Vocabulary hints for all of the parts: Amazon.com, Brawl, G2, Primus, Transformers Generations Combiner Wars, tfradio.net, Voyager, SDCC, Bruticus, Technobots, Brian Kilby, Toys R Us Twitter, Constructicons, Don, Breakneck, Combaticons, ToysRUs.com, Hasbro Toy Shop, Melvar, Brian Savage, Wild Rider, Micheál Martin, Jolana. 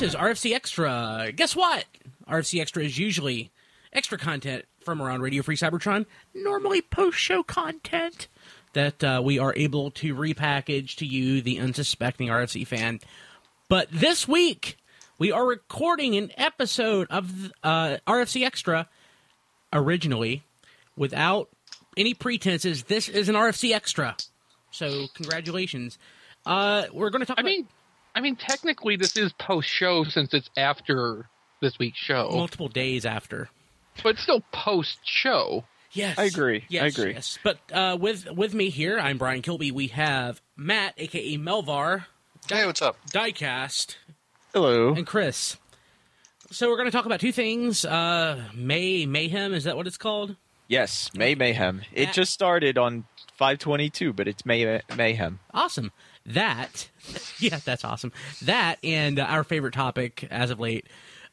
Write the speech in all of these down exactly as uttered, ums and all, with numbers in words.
This is R F C Extra. Guess what? R F C Extra is usually extra content from around Radio Free Cybertron, normally post-show content that uh, we are able to repackage to you, the unsuspecting R F C fan. But this week, we are recording an episode of uh, R F C Extra originally without any pretenses. This is an R F C Extra, so congratulations. Uh, we're going to talk. I about... mean, I mean, technically, this is post-show since it's after this week's show, multiple days after, but still post-show. Yes, I agree. Yes, I agree. Yes. But uh, with with me here, I'm Brian Kilby. We have Matt, aka Melvar. Hey, what's up? Diecast. Hello. And Chris. So we're going to talk about two things. Uh, May Mayhem, is that what it's called? Yes, May Mayhem. It that, just started on five twenty-two, but it's May Mayhem. Awesome. That, yeah, that's awesome. That and uh, our favorite topic as of late,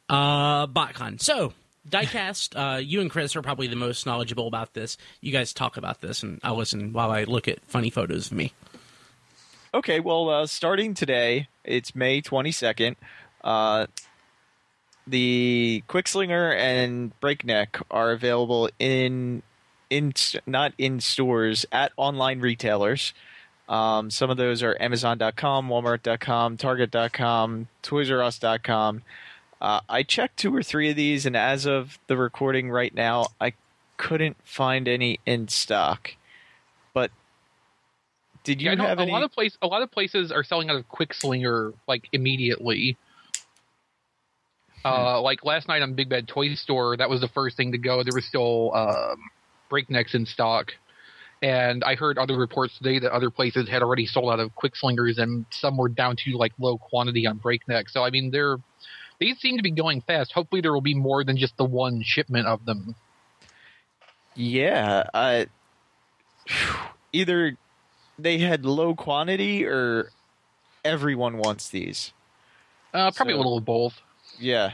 uh, BotCon. So, Diecast, uh, you and Chris are probably the most knowledgeable about this. You guys talk about this, and I'll listen while I look at funny photos of me. Okay, well, uh, starting today, it's May twenty-second. Uh, the Quickslinger and Breakneck are available in in not in stores, at online retailers. Um, some of those are Amazon dot com, Walmart dot com, Target dot com, Toys R Us dot com. Uh, I checked two or three of these, and as of the recording right now, I couldn't find any in stock. But did you yeah, have a any? Lot of place, a lot of places are selling out of Quickslinger like immediately. Hmm. Uh, like last night on Big Bad Toy Store, that was the first thing to go. There was still um, Breaknecks in stock. And I heard other reports today that other places had already sold out of Quickslingers, and some were down to like low quantity on Breakneck. So, I mean, they're they seem to be going fast. Hopefully there will be more than just the one shipment of them. Yeah. Uh, either they had low quantity or everyone wants these. Uh, probably so, a little of both. Yeah.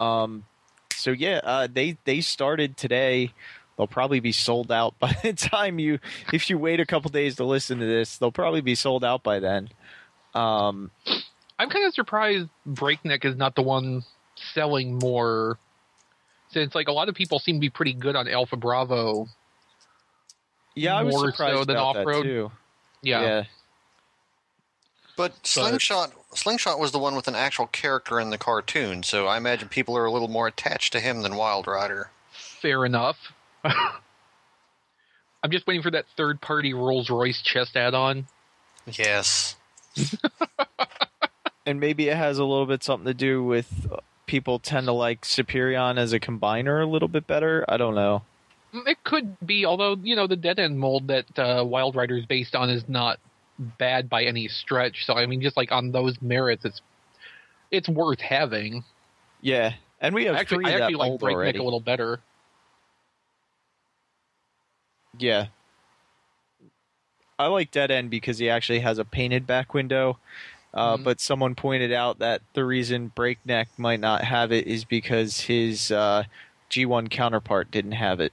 Um. So, yeah, uh, they, they started today. They'll probably be sold out by the time you – if you wait a couple days to listen to this, they'll probably be sold out by then. Um, I'm kind of surprised Breakneck is not the one selling more, since like a lot of people seem to be pretty good on Alpha Bravo. Yeah, I was surprised so than about Off-Road. That too. Yeah. yeah. But, but Slingshot Slingshot was the one with an actual character in the cartoon, so I imagine people are a little more attached to him than Wild Rider. Fair enough. I'm just waiting for that third-party Rolls-Royce chest add-on. Yes. And maybe it has a little bit something to do with people tend to like Superion as a combiner a little bit better. I don't know. It could be, although, you know, the Dead End mold that uh, Wild Rider is based on is not bad by any stretch. So, I mean, just like on those merits, it's it's worth having. Yeah, and we have actually, three I actually that like Breakneck a little better. Yeah. I like Dead End because he actually has a painted back window, uh, mm-hmm. but someone pointed out that the reason Breakneck might not have it is because his uh, G one counterpart didn't have it.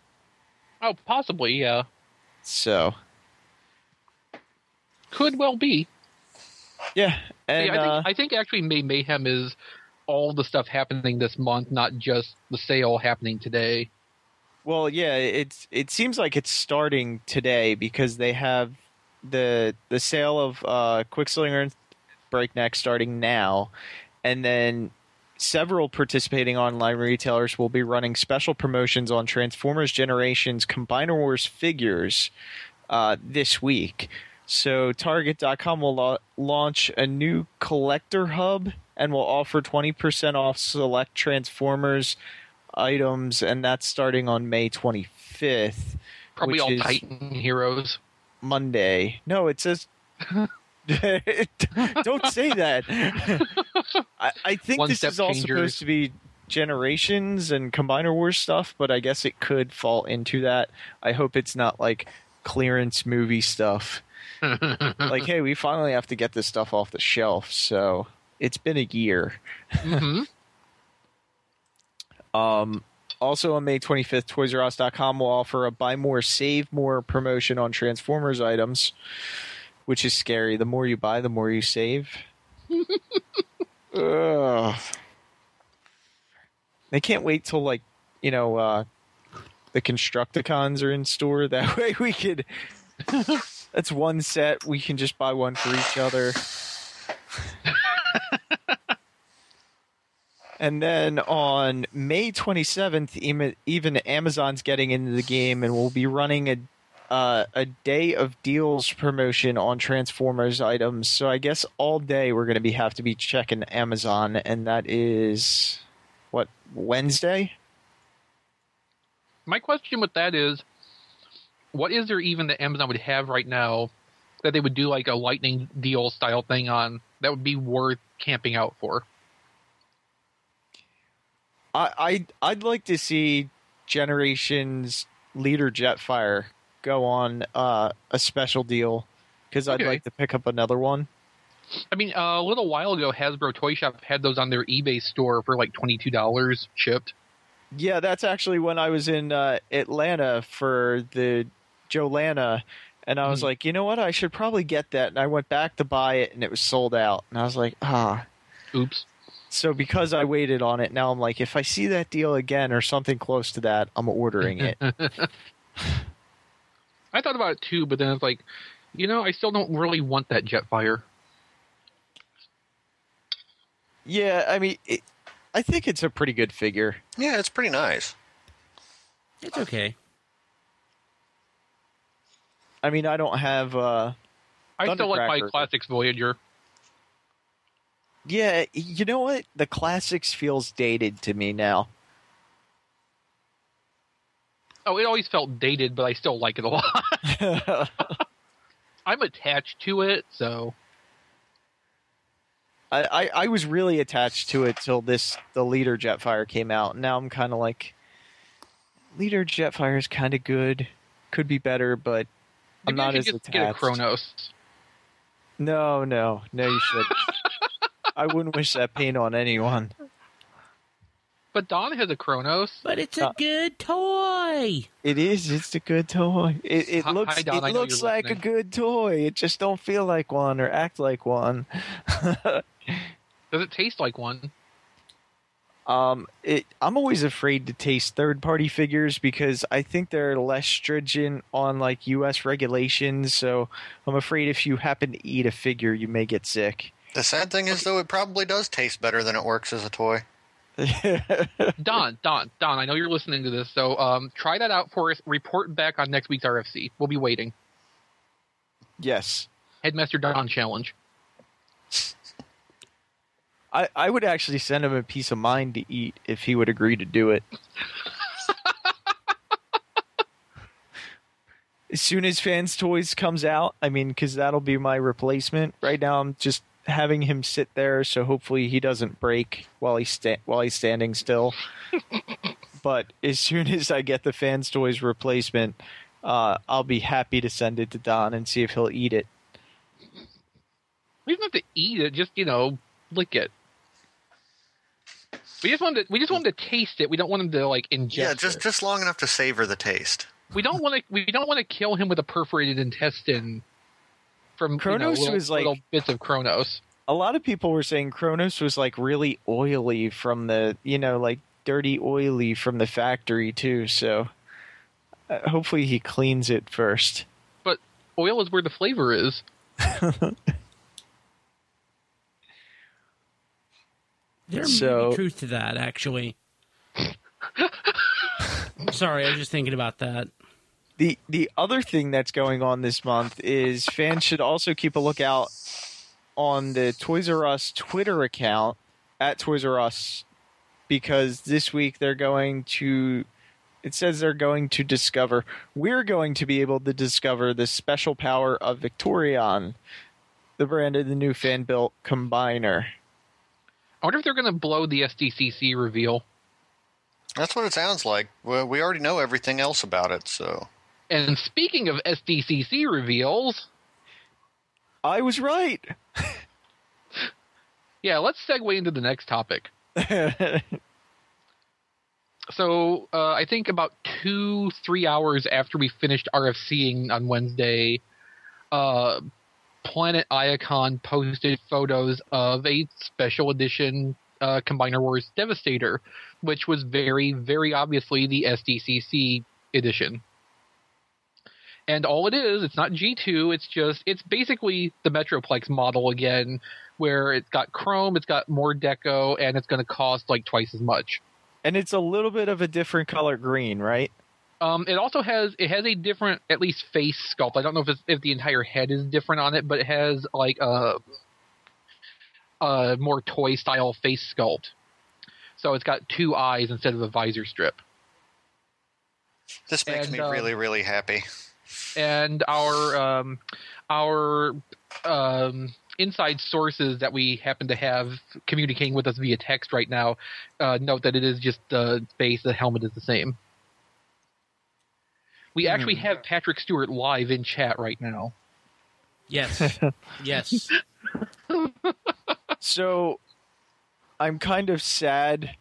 Oh, possibly, yeah. So. Could well be. Yeah. And, See, I, think, uh, I think actually May Mayhem is all the stuff happening this month, not just the sale happening today. Well, yeah, it's it seems like it's starting today because they have the the sale of uh, Quickslinger and Breakneck starting now, and then several participating online retailers will be running special promotions on Transformers Generations Combiner Wars figures uh, this week. So Target dot com will la- launch a new collector hub and will offer twenty percent off select Transformers items, and that's starting on May twenty-fifth. Probably all Titan Heroes. Monday. No, it says. Don't say that. I, I think One this is all changer. supposed to be Generations and Combiner Wars stuff, but I guess it could fall into that. I hope it's not like clearance movie stuff. Like, hey, we finally have to get this stuff off the shelf. So it's been a year. Mm-hmm. Um, also on May twenty-fifth, Toys R Us dot com will offer a buy more, save more promotion on Transformers items, which is scary. The more you buy, the more you save. Ugh. They can't wait till, like, you know, uh, the Constructicons are in store. That way we could... That's one set. We can just buy one for each other. And then on May twenty-seventh, even Amazon's getting into the game, and we'll be running a uh, a day of deals promotion on Transformers items. So I guess all day we're going to be have to be checking Amazon, and that is, what, Wednesday? My question with that is, what is there even that Amazon would have right now that they would do like a lightning deal style thing on that would be worth camping out for? I, I'd like to see Generations Leader Jetfire go on uh, a special deal, because I'd okay. like to pick up another one. I mean, uh, a little while ago, Hasbro Toy Shop had those on their eBay store for like twenty-two dollars shipped. Yeah, that's actually when I was in uh, Atlanta for the Jolana, and I was mm. like, you know what, I should probably get that. And I went back to buy it, and it was sold out. And I was like, ah. Oops. So because I waited on it, now I'm like, if I see that deal again or something close to that, I'm ordering it. I thought about it too, but then I was like, you know, I still don't really want that Jetfire. Yeah, I mean, it, I think it's a pretty good figure. Yeah, it's pretty nice. It's okay. I mean, I don't have uh I still like my Classics Voyager. Yeah, you know what? The Classics feels dated to me now. Oh, it always felt dated, but I still like it a lot. I'm attached to it, so... I, I, I was really attached to it till this the Leader Jetfire came out. Now I'm kind of like, Leader Jetfire is kind of good. Could be better, but I'm Maybe not as attached. Get a Kronos. No, no. No, you should. I wouldn't wish that pain on anyone. But Don has a Kronos. But it's a uh, good toy. It is. It's a good toy. It, it hi, looks hi, Don, it looks like listening. A good toy. It just don't feel like one or act like one. Does it taste like one? Um, it, I'm always afraid to taste third-party figures because I think they're less stringent on like U S regulations. So I'm afraid if you happen to eat a figure, you may get sick. The sad thing is, though, it probably does taste better than it works as a toy. Don, Don, Don, I know you're listening to this, so um, try that out for us. Report back on next week's R F C. We'll be waiting. Yes. Headmaster Don challenge. I, I would actually send him a piece of mine to eat if he would agree to do it. As soon as Fans Toys comes out, I mean, because that'll be my replacement. Right now, I'm just... having him sit there, so hopefully he doesn't break while he's sta- while he's standing still. But as soon as I get the Fans Toys replacement, uh, I'll be happy to send it to Don and see if he'll eat it. We don't have to eat it; just, you know, lick it. We just want to we just want him to taste it. We don't want him to like ingest. Yeah, just it. just long enough to savor the taste. We don't want to we don't want to kill him with a perforated intestine. From Kronos, you know, little, was like little bits of Kronos. A lot of people were saying Kronos was like really oily from the, you know, like dirty oily from the factory too. So uh, hopefully he cleans it first. But oil is where the flavor is. There's so, no truth to that, actually. Sorry, I was just thinking about that. The the other thing that's going on this month is fans should also keep a lookout on the Toys R Us Twitter account, at Toys R Us, because this week they're going to, it says they're going to discover, we're going to be able to discover the special power of Victorion, the brand of the new fan-built combiner. I wonder if they're going to blow the S D C C reveal. That's what it sounds like. Well, we already know everything else about it, so... And speaking of S D C C reveals... I was right! Yeah, let's segue into the next topic. So, uh, I think about two, three hours after we finished RFCing on Wednesday, uh, Planet Iacon posted photos of a special edition uh, Combiner Wars Devastator, which was very, very obviously the S D C C edition. And all it is, it's not G two, it's just, it's basically the Metroplex model again, where it's got chrome, it's got more deco, and it's going to cost like twice as much. And it's a little bit of a different color green, right? Um, it also has, it has a different, at least face sculpt. I don't know if it's, if the entire head is different on it, but it has like a, a more toy style face sculpt. So it's got two eyes instead of a visor strip. This makes and, me uh, really, really happy. And our um, our um, inside sources that we happen to have communicating with us via text right now uh, note that it is just the base, the helmet is the same. We actually have Patrick Stewart live in chat right now. Yes. Yes. So I'm kind of sad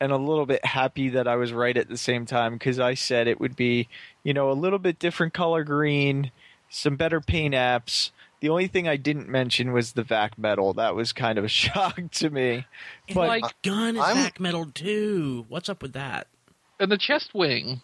and a little bit happy that I was right at the same time, because I said it would be, you know, a little bit different color green, some better paint apps. The only thing I didn't mention was the V A C metal. That was kind of a shock to me. But my gun is I'm... V A C metal too. What's up with that? And the chest wing.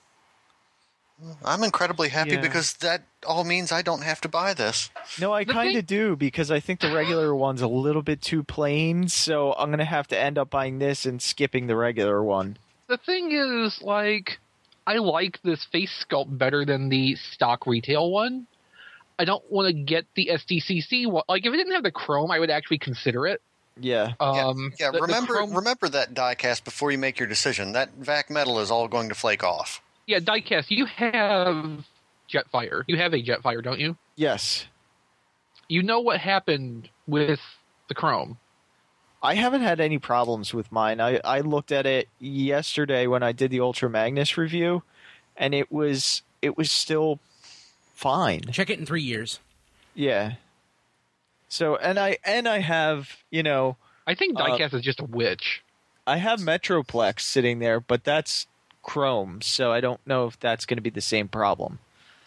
I'm incredibly happy yeah. because that all means I don't have to buy this. No, I kind of do, because I think the regular one's a little bit too plain, so I'm going to have to end up buying this and skipping the regular one. The thing is, like, I like this face sculpt better than the stock retail one. I don't want to get the S D C C one. Like, if it didn't have the chrome, I would actually consider it. Yeah. Um, yeah, yeah. The, remember, the chrome... remember that diecast before you make your decision. That V A C metal is all going to flake off. Yeah, diecast, you have Jetfire. You have a Jetfire, don't you? Yes. You know what happened with the chrome. I haven't had any problems with mine. I, I looked at it yesterday when I did the Ultra Magnus review, and it was it was still fine. Check it in three years. Yeah. So and I and I have, you know, I think diecast uh, is just a witch. I have Metroplex sitting there, but that's chrome, so I don't know if that's going to be the same problem.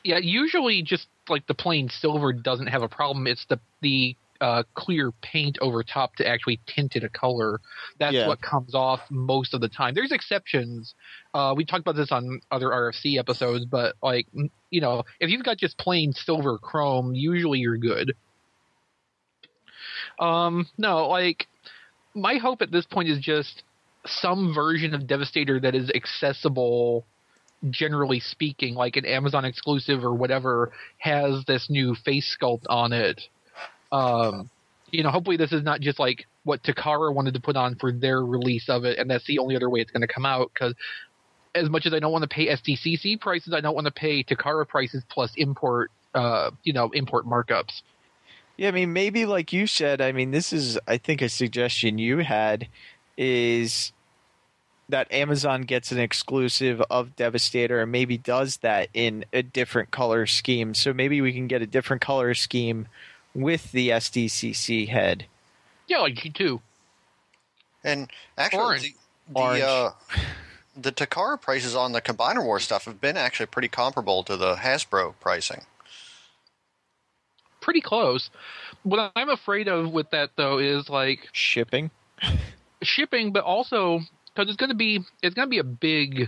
Yeah, usually just like the plain silver doesn't have a problem. It's the the uh, clear paint over top to actually tint it a color. That's yeah. what comes off most of the time. There's exceptions. Uh, we talked about this on other R F C episodes, but like you know, if you've got just plain silver chrome, usually you're good. Um, no, like my hope at this point is just some version of Devastator that is accessible, generally speaking, like an Amazon exclusive or whatever, has this new face sculpt on it. Um, you know, hopefully this is not just like what Takara wanted to put on for their release of it, and that's the only other way it's going to come out, because as much as I don't want to pay S D C C prices, I don't want to pay Takara prices plus import, uh, you know, import markups. Yeah, I mean, maybe like you said, I mean, this is, I think, a suggestion you had, is that Amazon gets an exclusive of Devastator and maybe does that in a different color scheme. So maybe we can get a different color scheme with the S D C C head. Yeah, like G two. And actually, Orange. the Orange. the, uh, the Takara prices on the Combiner War stuff have been actually pretty comparable to the Hasbro pricing. Pretty close. What I'm afraid of with that, though, is like... shipping? Shipping, but also because it's going to be it's going to be a big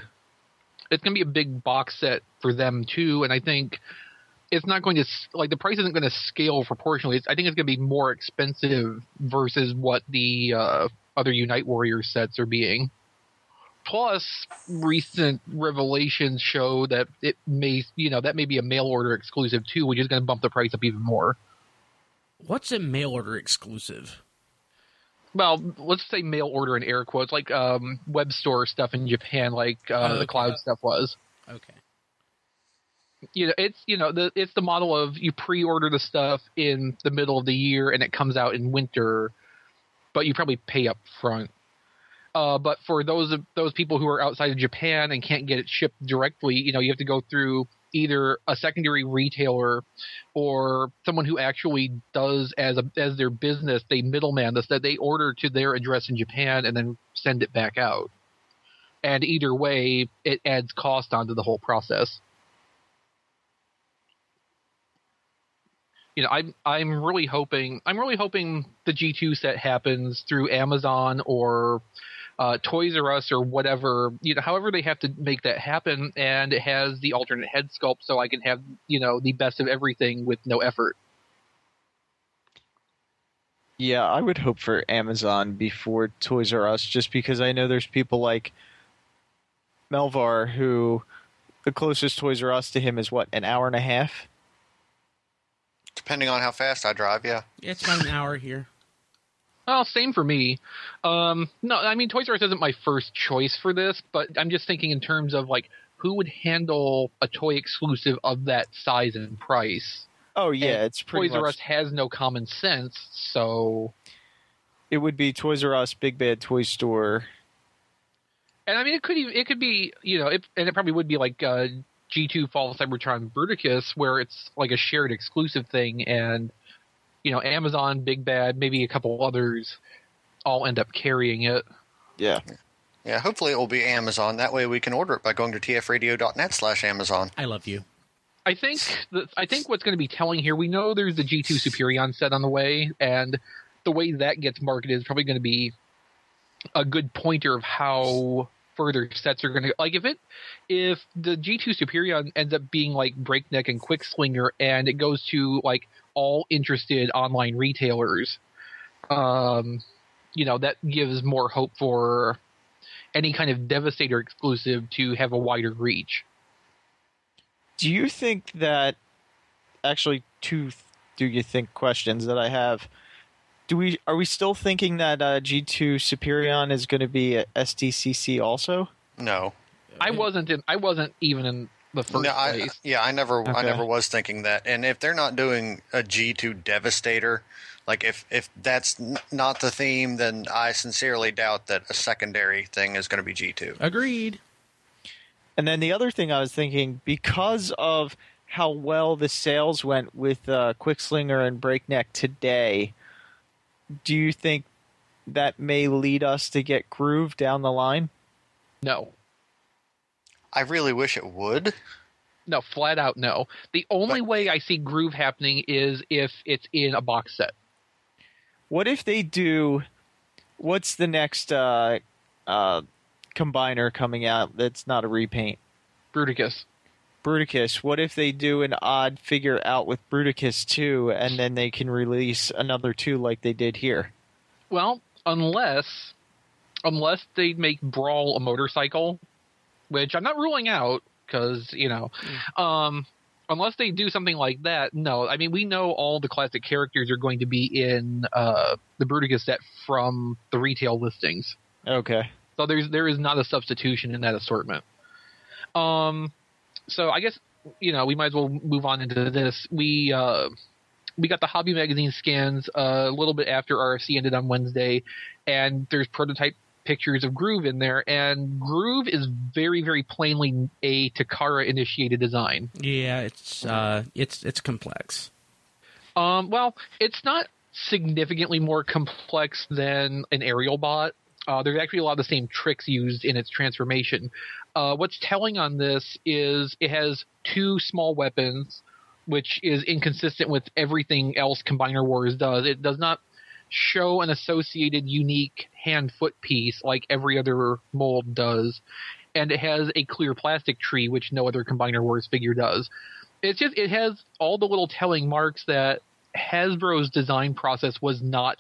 it's going to be a big box set for them too, and I think it's not going to like the price isn't going to scale proportionally. It's, I think it's going to be more expensive versus what the uh, other Unite Warrior sets are being. Plus, recent revelations show that it may you know that may be a mail order exclusive too, which is going to bump the price up even more. What's a mail order exclusive? Well, let's say mail order in air quotes, like um, web store stuff in Japan, like uh, oh, okay. the cloud stuff was. Okay. You know, it's you know the it's the model of you pre-order the stuff in the middle of the year and it comes out in winter, but you probably pay up front. Uh, but for those those people who are outside of Japan and can't get it shipped directly, you know, you have to go through either a secondary retailer or someone who actually does as a, as their business, they middleman this, that they order to their address in Japan and then send it back out. And either way, it adds cost onto the whole process. you know, I'm I'm really hoping I'm really hoping the G two set happens through Amazon or uh, Toys R Us or whatever, you know, however they have to make that happen. And it has the alternate head sculpt, so I can have, you know, the best of everything with no effort. Yeah, I would hope for Amazon before Toys R Us, just because I know there's people like Melvar who the closest Toys R Us to him is, what, an hour and a half? Depending on how fast I drive, yeah. It's about an hour here. Well, same for me. Um, no, I mean, Toys R Us isn't my first choice for this, but I'm just thinking in terms of, like, who would handle a toy exclusive of that size and price? Oh, yeah, and it's pretty Toys much... Toys R Us has no common sense, so... It would be Toys R Us, Big Bad Toy Store... And I mean, it could even, it could be, you know, it, and it probably would be like uh, G two Fall Cybertron Bruticus, where it's like a shared exclusive thing, and, you know, Amazon, Big Bad, maybe a couple others all end up carrying it. Yeah. Yeah, hopefully it will be Amazon. That way we can order it by going to tfradio.net slash Amazon. I love you. I think, the, I think what's going to be telling here, we know there's the G two Superion set on the way, and the way that gets marketed is probably going to be a good pointer of how further sets are going to, like, if it if the G two Superion ends up being like Breakneck and Quickslinger, and it goes to like all interested online retailers, um, you know, that gives more hope for any kind of Devastator exclusive to have a wider reach. Do you think that actually two do you think questions that I have? Do we are we still thinking that uh, G two Superion is going to be at S D C C also? No, I wasn't. In, I wasn't even in the first no, I, place. Yeah, I never. Okay. I never was thinking that. And if they're not doing a G two Devastator, like if if that's n- not the theme, then I sincerely doubt that a secondary thing is going to be G two. Agreed. And then the other thing I was thinking, because of how well the sales went with uh, Quickslinger and Breakneck today. Do you think that may lead us to get Groove down the line? No. I really wish it would. No, flat out no. The only but, way I see Groove happening is if it's in a box set. What if they do... What's the next uh, uh, combiner coming out that's not a repaint? Bruticus. Bruticus. What if they do an odd figure out with Bruticus too, and then they can release another two like they did here? Well, unless unless they make Brawl a motorcycle, which I'm not ruling out, because, you know, mm. um, unless they do something like that, no. I mean, we know all the classic characters are going to be in uh, the Bruticus set from the retail listings. Okay. So there's there is not a substitution in that assortment. Um... So I guess, you know, we might as well move on into this. We uh, we got the Hobby Magazine scans uh, a little bit after R F C ended on Wednesday, and there's prototype pictures of Groove in there, and Groove is very, very plainly a Takara-initiated design. Yeah, it's uh, it's it's complex. Um, well, it's not significantly more complex than an aerial bot. Uh, there's actually a lot of the same tricks used in its transformation. Uh, what's telling on this is it has two small weapons, which is inconsistent with everything else Combiner Wars does. It does not show an associated unique hand-foot piece like every other mold does. And it has a clear plastic tree, which no other Combiner Wars figure does. It's just it has all the little telling marks that Hasbro's design process was not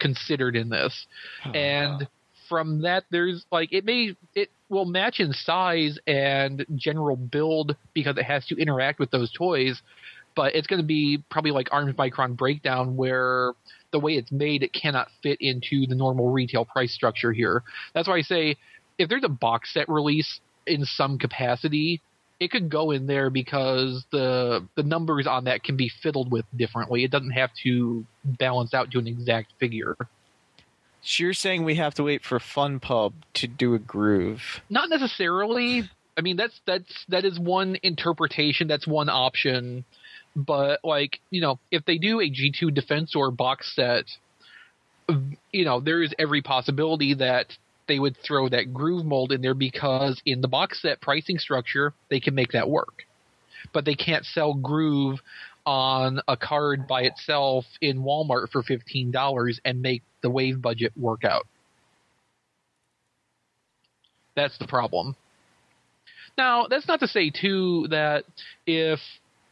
considered in this. Oh, and wow. From that, there's like it may it will match in size and general build because it has to interact with those toys, but it's going to be probably like Arms Micron Breakdown, where the way it's made, it cannot fit into the normal retail price structure here. That's why I say if there's a box set release in some capacity, it could go in there, because the the numbers on that can be fiddled with differently. It doesn't have to balance out to an exact figure. So you're saying we have to wait for Fun Pub to do a Groove? Not necessarily. I mean, that's that's that is one interpretation. That's one option. But, like, you know, if they do a G two Defense or box set, you know, there is every possibility that they would throw that Groove mold in there, because in the box set pricing structure, they can make that work. But they can't sell Groove on a card by itself in Walmart for fifteen dollars and make the wave budget work out. That's the problem. Now, that's not to say, too, that if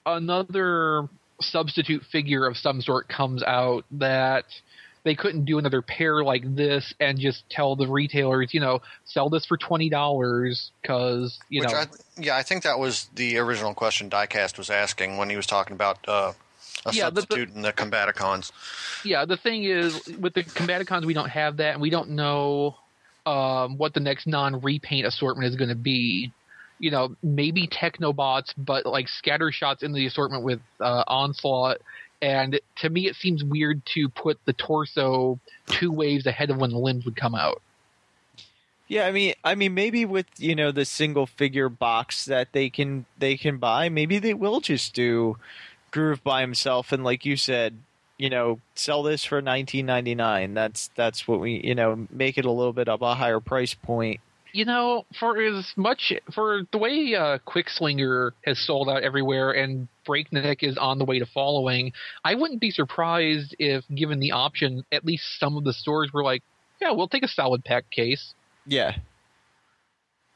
another substitute figure of some sort comes out that they couldn't do another pair like this and just tell the retailers, you know, sell this for twenty dollars because, you Which know. I th- yeah, I think that was the original question Diecast was asking when he was talking about uh, a yeah, substitute the, the, in the Combaticons. Yeah, the thing is, with the Combaticons, we don't have that, and we don't know um, what the next non-repaint assortment is going to be. You know, maybe Technobots, but like scattershots in the assortment with uh, Onslaught. And to me, it seems weird to put the torso two waves ahead of when the limbs would come out. Yeah, I mean, I mean, maybe with, you know, the single figure box that they can they can buy, maybe they will just do Groove by himself. And like you said, you know, sell this for nineteen ninety-nine. That's that's what we, you know, make it a little bit of a higher price point. You know, for as much for the way uh, Quickslinger has sold out everywhere and Breakneck is on the way to following, I wouldn't be surprised if, given the option, at least some of the stores were like, "Yeah, we'll take a solid pack case." Yeah.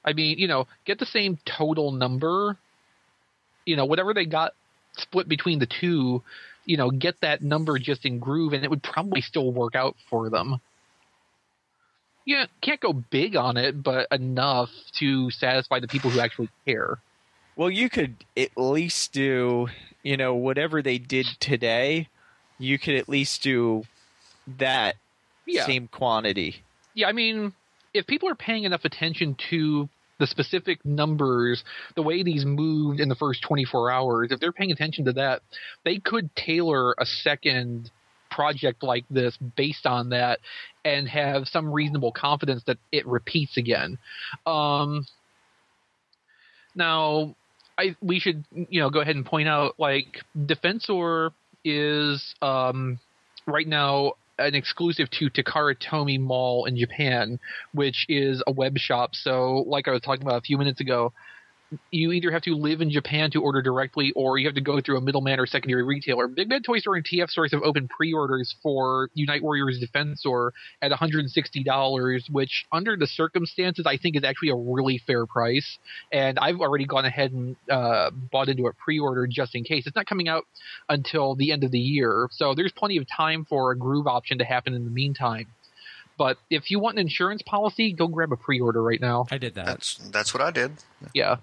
I mean, you know, get the same total number. You know, whatever they got split between the two, you know, get that number just in Groove, and it would probably still work out for them. Yeah, can't go big on it, but enough to satisfy the people who actually care. Well, you could at least do, you know, whatever they did today, you could at least do that yeah. same quantity. Yeah, I mean, if people are paying enough attention to the specific numbers, the way these moved in the first twenty-four hours, if they're paying attention to that, they could tailor a second project like this based on that and have some reasonable confidence that it repeats again. Um, now, I, we should, you know, go ahead and point out, like, Defensor is um, right now an exclusive to Takara Tomy Mall in Japan, which is a web shop. So, like I was talking about a few minutes ago, you either have to live in Japan to order directly, or you have to go through a middleman or secondary retailer. Big Bad Toy Store and T F Stores have opened pre-orders for Unite Warriors Defensor at one hundred sixty dollars, which under the circumstances I think is actually a really fair price. And I've already gone ahead and uh, bought into a pre-order just in case. It's not coming out until the end of the year, so there's plenty of time for a Groove option to happen in the meantime. But if you want an insurance policy, go grab a pre-order right now. I did that. That's, that's what I did. Yeah.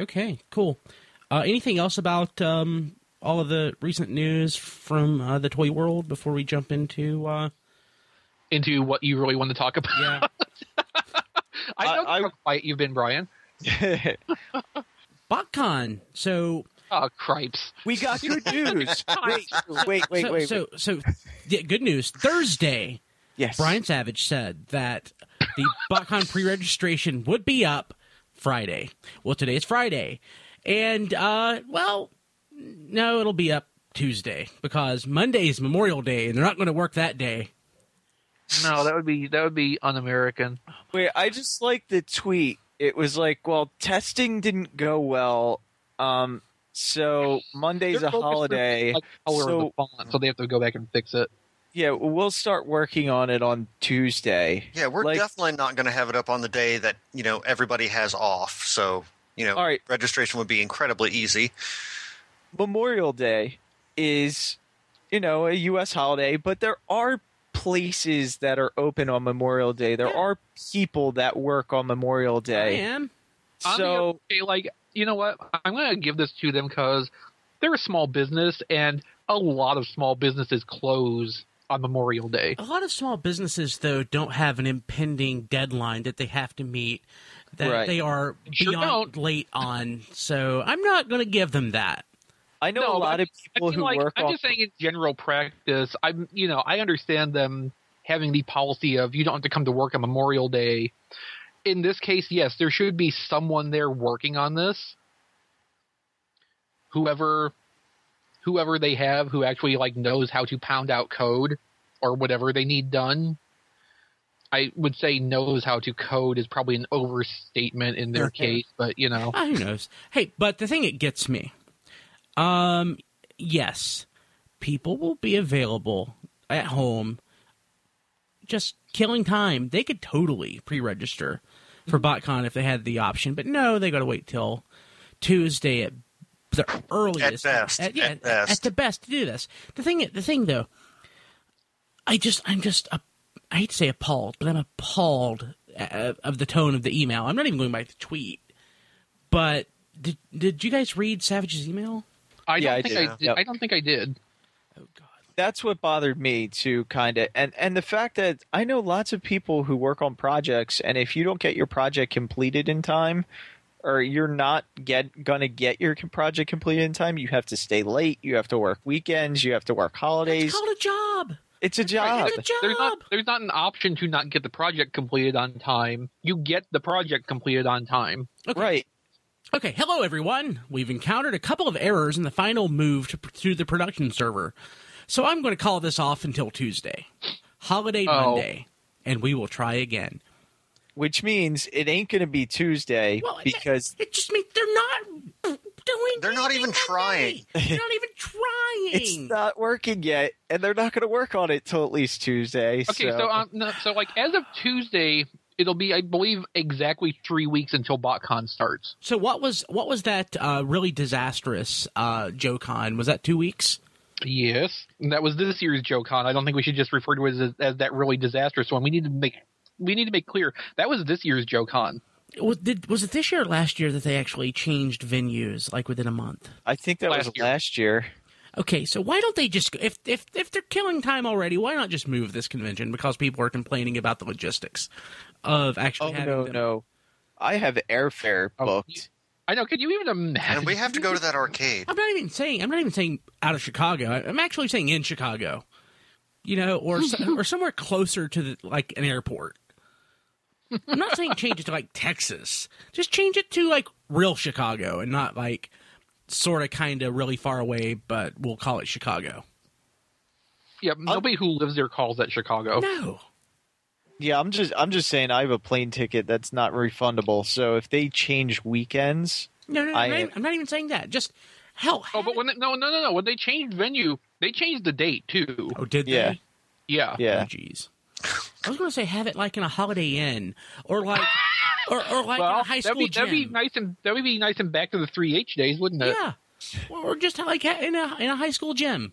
Okay, cool. Uh, anything else about um, all of the recent news from uh, the toy world before we jump into... Uh... Into what you really want to talk about? Yeah. I know uh, how I... quiet you've been, Brian. BotCon. So... Oh, cripes. We got good news. wait, wait, wait, so, wait. So, so yeah, good news. Thursday, yes. Brian Savage said that the BotCon pre-registration would be up Friday. Well, today is Friday. And, uh, well, no, it'll be up Tuesday because Monday is Memorial Day, and they're not going to work that day. No, that would be that would be un-American. Wait, I just like the tweet. It was like, well, testing didn't go well. Um So Monday's They're a holiday, like so, the font, so they have to go back and fix it. Yeah, we'll start working on it on Tuesday. Yeah, we're like, definitely not going to have it up on the day that, you know, everybody has off. So, you know, all right. Registration would be incredibly easy. Memorial Day is, you know, a U S holiday, but there are places that are open on Memorial Day. There yeah. are people that work on Memorial Day. I am. So, I mean, like... You know what? I'm going to give this to them because they're a small business, and a lot of small businesses close on Memorial Day. A lot of small businesses, though, don't have an impending deadline that they have to meet that right. they are sure beyond don't. late on. So I'm not going to give them that. I know no, a lot I mean, of people I mean, who like, work. I'm off- just saying, in general practice, I'm you know I understand them having the policy of you don't have to come to work on Memorial Day. In this case, yes, there should be someone there working on this. Whoever whoever they have who actually like knows how to pound out code or whatever they need done. I would say knows how to code is probably an overstatement in their case, but you know. Who knows? Hey, but the thing that gets me, um, yes, people will be available at home just killing time. They could totally pre-register for BotCon if they had the option, but no, they got to wait till Tuesday at the earliest. At best. At, yeah, at, best. At the best to do this. The thing, the thing though, I just, I'm just, a, I hate to say appalled, but I'm appalled at, of the tone of the email. I'm not even going by the tweet, but did did you guys read Savage's email? I don't yeah, I think did. I did. Yep. I don't think I did. Oh God. That's what bothered me too, kind of, and and the fact that I know lots of people who work on projects, and if you don't get your project completed in time, or you're not get gonna get your project completed in time, you have to stay late, you have to work weekends, you have to work holidays. It's called a job. It's a job. It's a job. There's not, there's not an option to not get the project completed on time. You get the project completed on time. Okay. Right. Okay, hello everyone. We've encountered a couple of errors in the final move to, to the production server. So I'm going to call this off until Tuesday, holiday oh. Monday, and we will try again. Which means it ain't going to be Tuesday well, because... It, it just means they're not doing They're not even trying. Day. They're not even trying. It's not working yet, and they're not going to work on it till at least Tuesday. Okay, so, so, um, no, so like as of Tuesday, it'll be, I believe, exactly three weeks until BotCon starts. So what was what was that uh, really disastrous uh, JoeCon? Was that two weeks? Yes, and that was this year's JoeCon. I don't think we should just refer to it as, as that really disastrous one. We need to make we need to make clear that was this year's JoeCon. Was, did, was it this year or last year that they actually changed venues like within a month? I think that last was year. last year. Okay, so why don't they just if if if they're killing time already? Why not just move this convention? Because people are complaining about the logistics of actually. Oh having no, them. no! I have airfare oh, booked. You, I know. Could you even imagine? And we have to go to that arcade. I'm not even saying. I'm not even saying out of Chicago. I'm actually saying in Chicago. You know, or or somewhere closer to the, like an airport. I'm not saying change it to like Texas. Just change it to like real Chicago and not like. Sort of, kind of, really far away, but we'll call it Chicago. Yeah, nobody who lives there calls that Chicago. No. Yeah, I'm just, I'm just saying, I have a plane ticket that's not refundable. So if they change weekends, no, no, no I, I'm, not, I'm not even saying that. Just hell. Oh, but when they, no, no, no, no, when they changed venue, they changed the date too. Oh, did they? Yeah, yeah. yeah. Oh, jeez. I was going to say have it like in a Holiday Inn or like. Or, or like well, a high school that'd be, gym. That'd be nice and that would be nice and back to the three H days, wouldn't it? Yeah, or just like in a in a high school gym,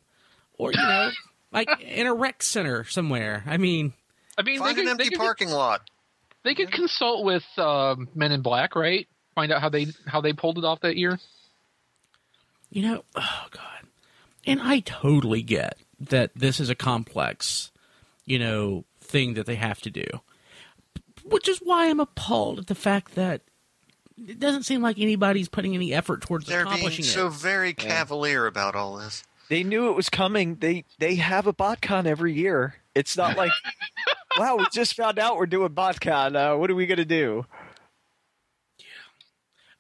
or you know, like in a rec center somewhere. I mean, I mean, find they an could, empty they parking could, lot. They could consult with um, Men in Black, right? Find out how they how they pulled it off that year. You know, oh God, and I totally get that this is a complex, you know, thing that they have to do. Which is why I'm appalled at the fact that it doesn't seem like anybody's putting any effort towards They're accomplishing it. They're being so very cavalier yeah. about all this. They knew it was coming. They they have a BotCon every year. It's not like, wow, we just found out we're doing BotCon. Uh, what are we going to do? Yeah.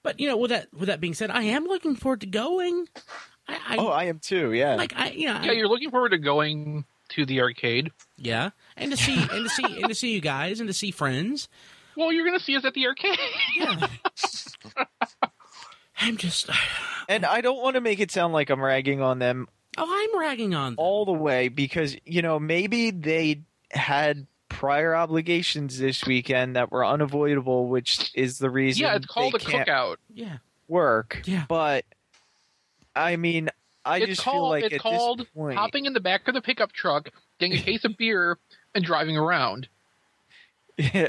But, you know, with that with that being said, I am looking forward to going. I, I, oh, I am too, yeah. Like I, you know, yeah, I, you're looking forward to going to the arcade. Yeah. And to see and to see and to see you guys and to see friends. Well, you're gonna see us at the arcade. Yeah. I'm just And I don't want to make it sound like I'm ragging on them. Oh, I'm ragging on them. All the way because, you know, maybe they had prior obligations this weekend that were unavoidable, which is the reason Yeah, it's called a cookout. Yeah. Work. Yeah. But I mean I it's just called, feel like it's at called this point, hopping in the back of the pickup truck, getting a case of beer, and driving around. Yeah.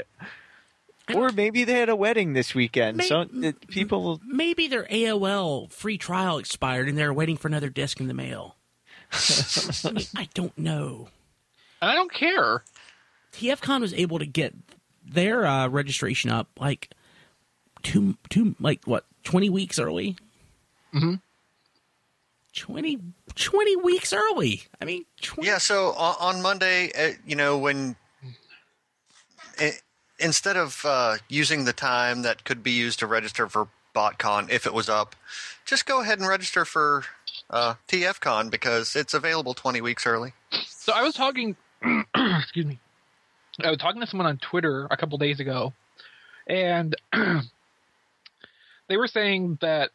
Or maybe they had a wedding this weekend. Maybe, so it, people maybe their A O L free trial expired, and they're waiting for another disc in the mail. I, mean, I don't know. I don't care. TFCon was able to get their uh, registration up like two, two, like what, twenty weeks early. Mm-hmm. twenty, twenty weeks early. I mean, twenty Yeah, so on, on Monday, uh, you know, when it, instead of uh, using the time that could be used to register for BotCon if it was up, just go ahead and register for uh, TFCon because it's available twenty weeks early. So I was talking, excuse me, I was talking to someone on Twitter a couple days ago, and they were saying that,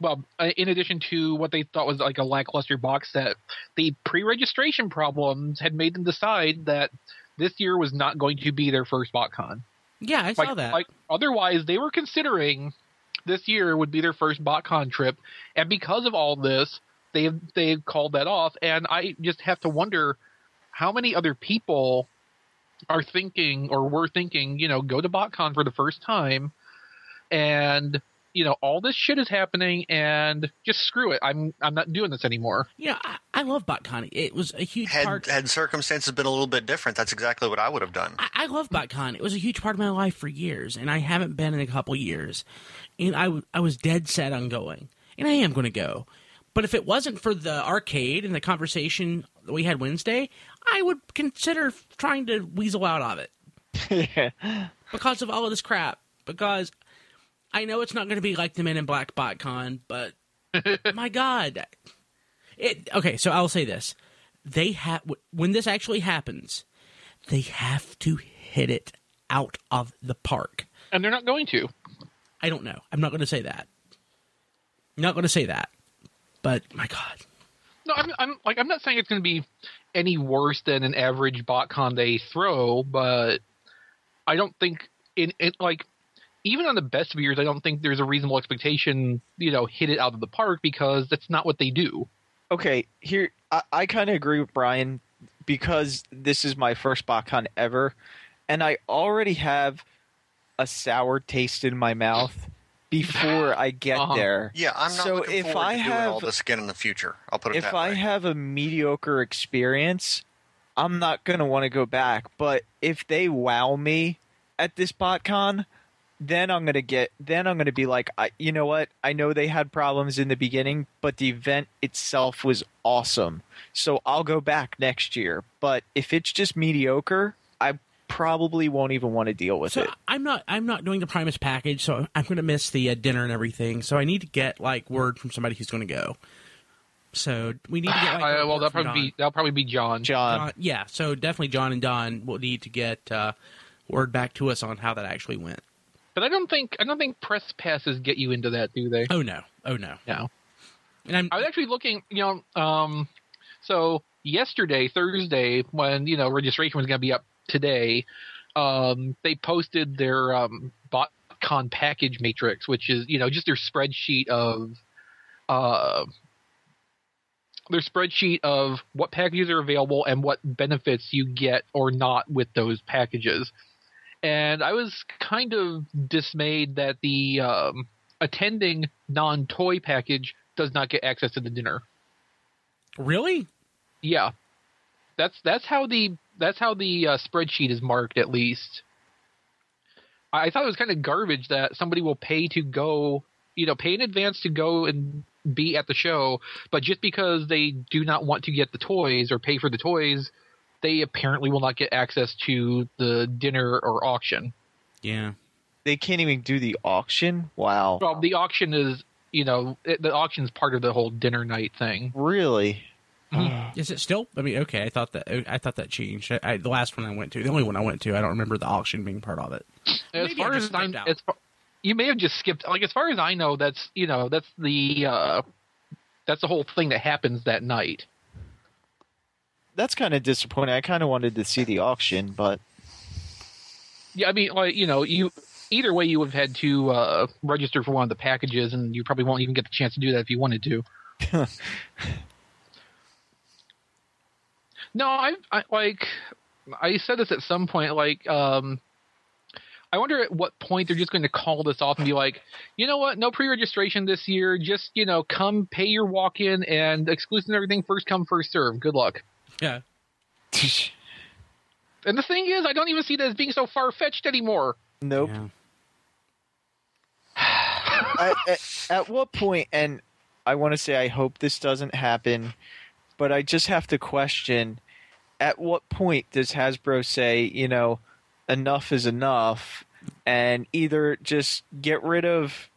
well, in addition to what they thought was like a lackluster box set, the pre-registration problems had made them decide that this year was not going to be their first BotCon. Yeah, I like, saw that. Like, otherwise, they were considering this year would be their first BotCon trip, and because of all this, they they called that off. And I just have to wonder how many other people are thinking or were thinking, you know, go to BotCon for the first time, and you know, all this shit is happening, and just screw it. I'm I'm not doing this anymore. Yeah, I, I love BotCon. It was a huge had, part. Had circumstances been a little bit different, that's exactly what I would have done. I, I love BotCon. It was a huge part of my life for years, and I haven't been in a couple years. And I, I was dead set on going, and I am going to go. But if it wasn't for the arcade and the conversation that we had Wednesday, I would consider trying to weasel out of it. Yeah. Because of all of this crap. Because I know it's not going to be like the Men in Black BotCon, but my God. It, okay, so I'll say this. They ha- When this actually happens, they have to hit it out of the park. And they're not going to. I don't know. I'm not going to say that. I'm not going to say that. But, my God. No, I'm, I'm, like, I'm not saying it's going to be any worse than an average BotCon they throw, but I don't think it, it like... Even on the best of years, I don't think there's a reasonable expectation, you know, hit it out of the park, because that's not what they do. Okay, here I, I kind of agree with Brian, because this is my first BotCon ever, and I already have a sour taste in my mouth before I get uh-huh. there. Yeah, I'm not so looking if forward I to have, doing all this again in the future. I'll put it that way. If I have a mediocre experience, I'm not going to want to go back. But if they wow me at this BotCon, Then I'm gonna get. Then I'm gonna be like, I, you know what? I know they had problems in the beginning, but the event itself was awesome. So I'll go back next year. But if it's just mediocre, I probably won't even want to deal with so it. I'm not. I'm not doing the Primus package, so I'm gonna miss the uh, dinner and everything. So I need to get like word from somebody who's gonna go. So we need to get. Like, uh, well, that'll probably be, that'll probably be John. John. John. Yeah. So definitely John and Don will need to get uh, word back to us on how that actually went. But I don't think I don't think press passes get you into that, do they? Oh no, oh no, no. And I'm, I was actually looking, you know, um, so yesterday, Thursday, when you know registration was going to be up today, um, they posted their um, BotCon package matrix, which is you know just their spreadsheet of, uh, their spreadsheet of what packages are available and what benefits you get or not with those packages. And I was kind of dismayed that the um, attending non-toy package does not get access to the dinner. Really? Yeah. That's that's how the that's how the uh, spreadsheet is marked, at least. I thought it was kind of garbage that somebody will pay to go, you know, pay in advance to go and be at the show, but just because they do not want to get the toys or pay for the toys, they apparently will not get access to the dinner or auction. Yeah. They can't even do the auction? Wow. Well, the auction is, you know, it, the auction's part of the whole dinner night thing. Really? Mm-hmm. Is it still? I mean, okay, I thought that I thought that changed. I, I, the last one I went to, the only one I went to, I don't remember the auction being part of it. As Maybe far as I know, you may have just skipped. Like, as far as I know, that's, you know, that's the, uh, that's the whole thing that happens that night. That's kind of disappointing. I kind of wanted to see the auction, but yeah, I mean, like you know, you either way, you would have had to uh, register for one of the packages, and you probably won't even get the chance to do that if you wanted to. No, I, I like I said this at some point. Like, um, I wonder at what point they're just going to call this off and be like, you know what, no pre-registration this year. Just you know, come pay your walk-in and exclusive and everything. First come, first serve. Good luck. Yeah. And the thing is, I don't even see that as being so far-fetched anymore. Nope. Yeah. I, at, at what point, and I want to say I hope this doesn't happen, but I just have to question, at what point does Hasbro say, you know, enough is enough, and either just get rid of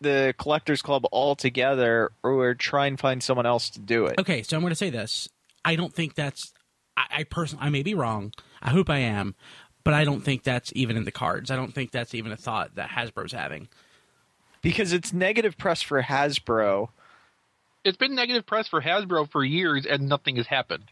the Collectors Club altogether or try and find someone else to do it? Okay, so I'm going to say this. I don't think that's – I, I personally – I may be wrong. I hope I am. but I don't think that's even in the cards. I don't think that's even a thought that Hasbro's having. Because it's negative press for Hasbro. It's been negative press for Hasbro for years, and nothing has happened.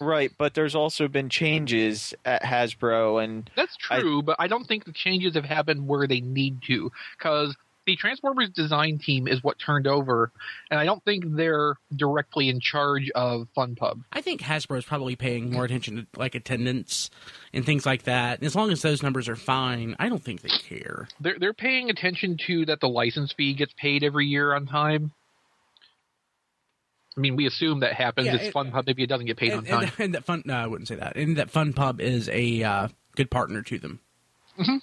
Right, but there's also been changes at Hasbro. And that's true, I, but I don't think the changes have happened where they need to, because the Transformers design team is what turned over, and I don't think they're directly in charge of Fun Pub. I think Hasbro is probably paying more attention to like attendance and things like that. And as long as those numbers are fine, I don't think they care. They're, they're paying attention to that the license fee gets paid every year on time. I mean, we assume that happens. Yeah, it's it, Fun Pub. Maybe it doesn't get paid and, on time. And, and that fun, no, I wouldn't say that. And that Fun Pub is a uh, good partner to them. Mm-hmm.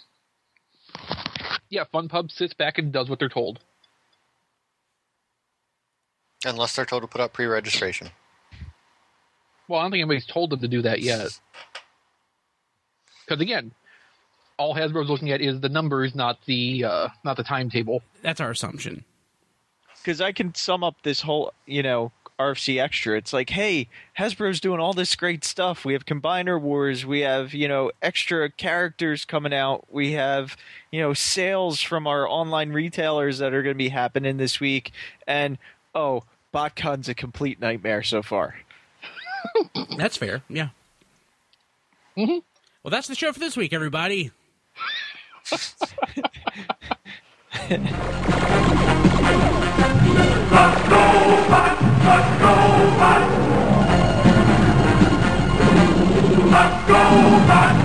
Yeah, Fun Pub sits back and does what they're told. Unless they're told to put up pre-registration. Well, I don't think anybody's told them to do that yet. Because again, all Hasbro's looking at is the numbers, not the uh, not the timetable. That's our assumption. Because I can sum up this whole, you know, R F C Extra. It's like, hey, Hasbro's doing all this great stuff. We have Combiner Wars. We have, you know, extra characters coming out. We have, you know, sales from our online retailers that are going to be happening this week. And, oh, BotCon's a complete nightmare so far. That's fair, yeah. Mm-hmm. Well, that's the show for this week, everybody. Let's go, bot! Let's go, bot! Let's go, bot!